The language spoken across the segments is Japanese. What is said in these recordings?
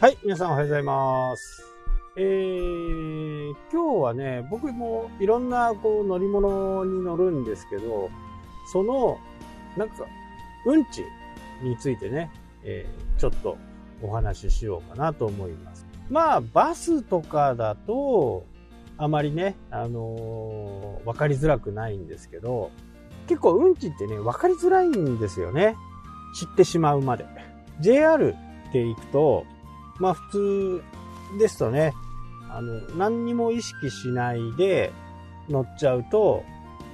はい、皆さんおはようございます。今日はね、僕もいろんなこう乗り物に乗るんですけど、その、なんか、うんちについてね、ちょっとお話ししようかなと思います。まあ、バスとかだと、あまりね、わかりづらくないんですけど、結構うんちってね、わかりづらいんですよね。知ってしまうまで。JR って行くと、まあ普通ですとね、何にも意識しないで乗っちゃうと、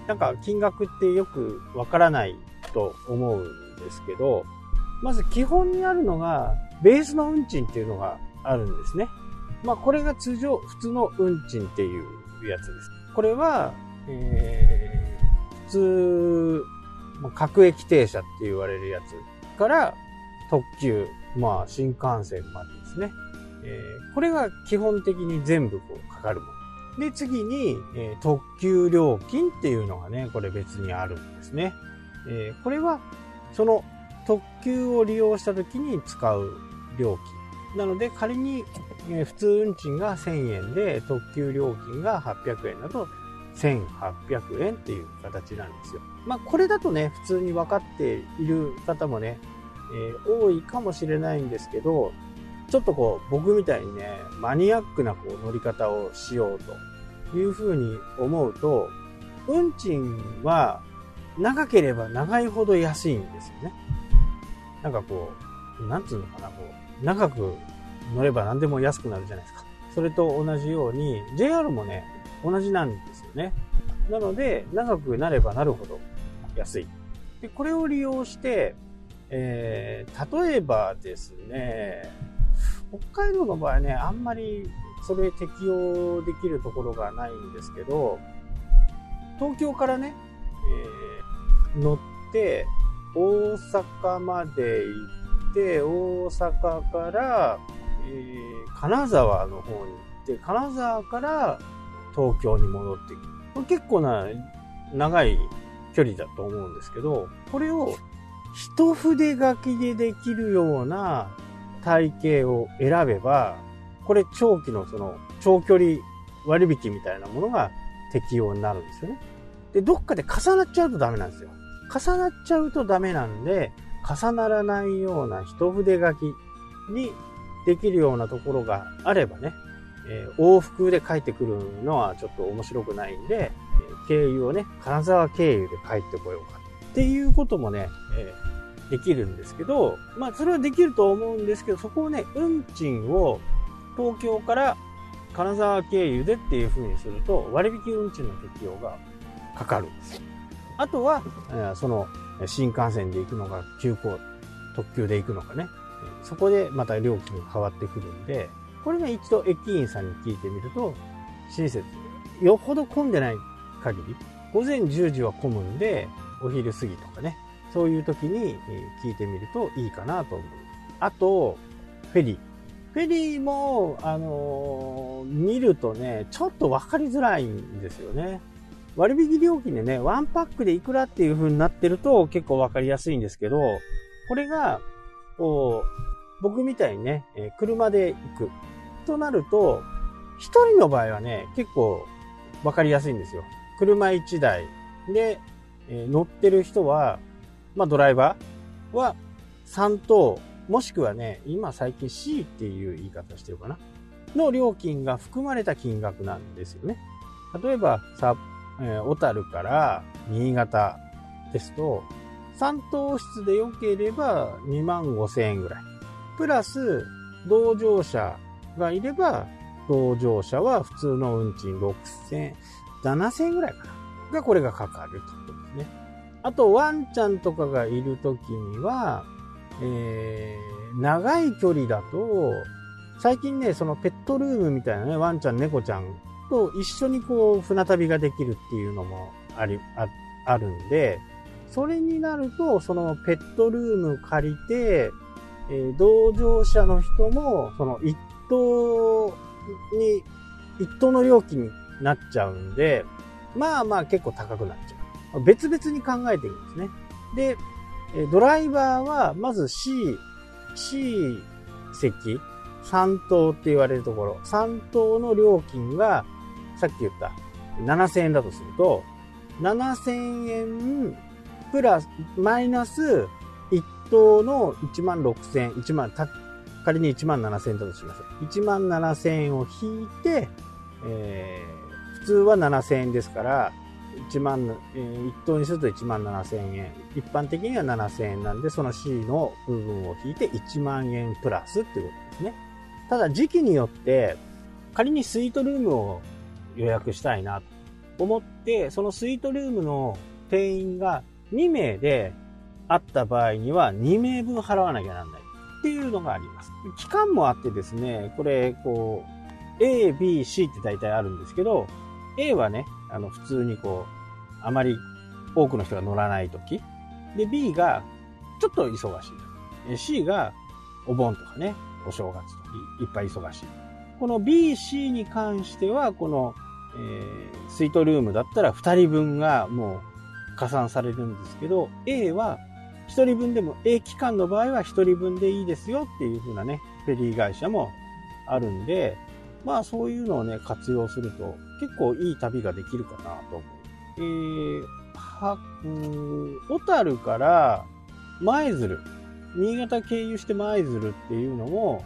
なんか金額ってよくわからないと思うんですけど、まず基本にあるのが、ベースの運賃っていうのがあるんですね。まあこれが通常、普通の運賃っていうやつです。これは、普通、各駅停車って言われるやつから、特急、まあ新幹線までですね。これが基本的に全部こうかかるもの。で、次に、特急料金っていうのがね、これ別にあるんですね。これは、その特急を利用した時に使う料金。なので、仮に、普通運賃が1000円で、特急料金が800円だと、1800円っていう形なんですよ。まあ、これだとね、普通に分かっている方もね、多いかもしれないんですけど、ちょっとこう僕みたいにねマニアックなこう乗り方をしようというふうに思うと、運賃は長ければ長いほど安いんですよね。なんかこうなんつうのかな、こう長く乗れば何でも安くなるじゃないですか。それと同じように JR もね同じなんですよね。なので長くなればなるほど安い。でこれを利用して、例えばですね、北海道の場合ね、あんまりそれ適用できるところがないんですけど、東京からね、乗って大阪まで行って、大阪から、金沢の方に行って、金沢から東京に戻ってくる。結構な長い距離だと思うんですけど、これを一筆書きでできるような体系を選べば、これ長期のその長距離割引みたいなものが適用になるんですよね。で、どっかで重なっちゃうとダメなんですよ。重なっちゃうとダメなんで、重ならないような一筆書きにできるようなところがあればね、往復で帰ってくるのはちょっと面白くないんで、経由をね、金沢経由で帰ってこようかっていうこともね、できるんですけど、まあそれはできると思うんですけど、そこをね、運賃を東京から金沢経由でっていう風にすると割引運賃の適用がかかるんです。あとは、その新幹線で行くのか、急行特急で行くのかね、そこでまた料金が変わってくるんで、これね一度駅員さんに聞いてみると親切で、よほど混んでない限り、午前10時は混むんでお昼過ぎとかね。そういう時に聞いてみるといいかなと思う。あと、フェリー。フェリーも、見るとね、ちょっと分かりづらいんですよね。割引料金でね、ワンパックでいくらっていう風になってると結構分かりやすいんですけど、これが、こう、僕みたいにね、車で行くとなると、一人の場合はね、結構分かりやすいんですよ。車一台で、乗ってる人は、まあドライバーは3等、もしくはね、今最近 C っていう言い方してるかな、の料金が含まれた金額なんですよね。例えばさ、小樽から新潟ですと、3等室で良ければ25,000円ぐらい。プラス、同乗者がいれば、同乗者は普通の運賃6,000、7,000円ぐらいかな。がこれがかかると。あとワンちゃんとかがいるときには、長い距離だと、最近ね、そのペットルームみたいなね、ワンちゃん猫ちゃんと一緒にこう船旅ができるっていうのもあるんで、それになるとそのペットルーム借りて、同乗者の人もその一等の料金になっちゃうんで、まあまあ結構高くなっちゃう。別々に考えていくんですね。で、ドライバーはまず C 席、山東って言われるところ、山東の料金がさっき言った7000円だとすると、7000円プラスマイナス1等の16000円、仮に17000円だとします。17000円を引いて、普通は7000円ですから、1等にすると17000円。一般的には7000円なんで、その C の部分を引いて1万円プラスっていうことですね。ただ時期によって、仮にスイートルームを予約したいなと思って、そのスイートルームの定員が2名であった場合には2名分払わなきゃなんないっていうのがあります。期間もあってですね、これこう A、B、C って大体あるんですけど、A はね、普通にこうあまり多くの人が乗らないときで、 B がちょっと忙しい、 C がお盆とかね、お正月とかいっぱい忙しい。この B、C に関してはこの、スイートルームだったら2人分がもう加算されるんですけど、 A は1人分でも A 期間の場合は1人分でいいですよっていう風なねフェリー会社もあるんで、まあそういうのをね活用すると結構いい旅ができるかなと思う。小樽から舞鶴、新潟経由して舞鶴っていうのも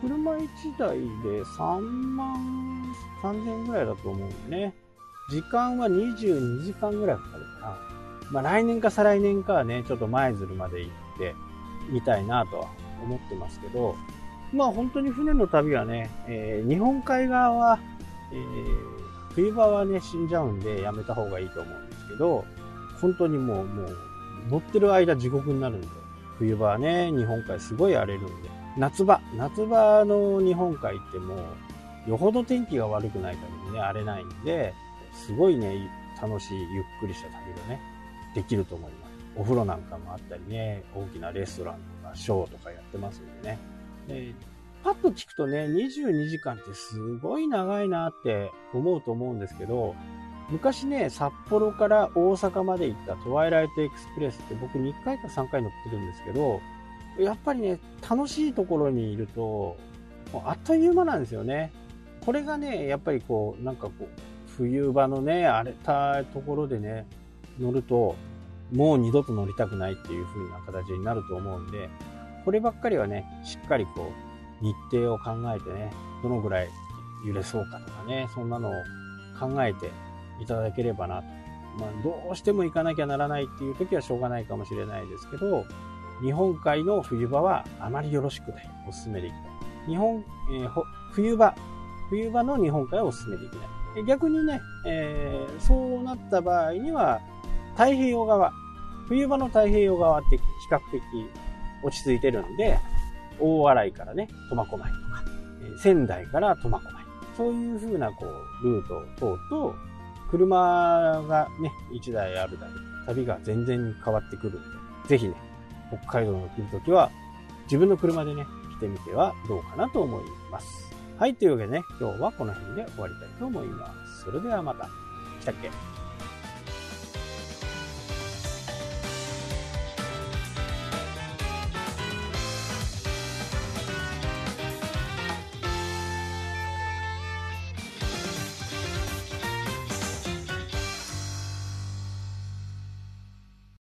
車1台で3万3000円ぐらいだと思うんでね。時間は22時間ぐらいかかるかな。まあ来年か再来年かはねちょっと舞鶴まで行ってみたいなとは思ってますけど、まあ本当に船の旅はね、日本海側は、冬場はね死んじゃうんでやめた方がいいと思うんですけど、本当にもう乗ってる間地獄になるんで、冬場はね日本海すごい荒れるんで、夏場の日本海ってもうよほど天気が悪くない限りね荒れないんで、すごいね楽しいゆっくりした旅がねできると思います。お風呂なんかもあったりね、大きなレストランとかショーとかやってますんでね。パッと聞くとね22時間ってすごい長いなって思うと思うんですけど、昔ね札幌から大阪まで行ったトワイライトエクスプレスって僕2回か3回乗ってるんですけど、やっぱりね楽しいところにいるともうあっという間なんですよね。これがねやっぱりこうなんかこう冬場のね荒れたところでね乗るともう二度と乗りたくないっていう風な形になると思うんで、こればっかりはねしっかりこう日程を考えてね、どのぐらい揺れそうかとかね、そんなのを考えていただければなと。まあどうしても行かなきゃならないっていう時はしょうがないかもしれないですけど、日本海の冬場はあまりよろしくない、おすすめできない。冬場の日本海はおすすめできない。逆にね、そうなった場合には太平洋側、冬場の太平洋側って比較的落ち着いてるんで、大洗からね苫小牧とか、仙台から苫小牧、そういう風なこうルートを通ると車がね1台あるだけで旅が全然変わってくるんで、ぜひね北海道に来るときは自分の車でね来てみてはどうかなと思います。はい、というわけでね今日はこの辺で終わりたいと思います。それではまた。来たっけ。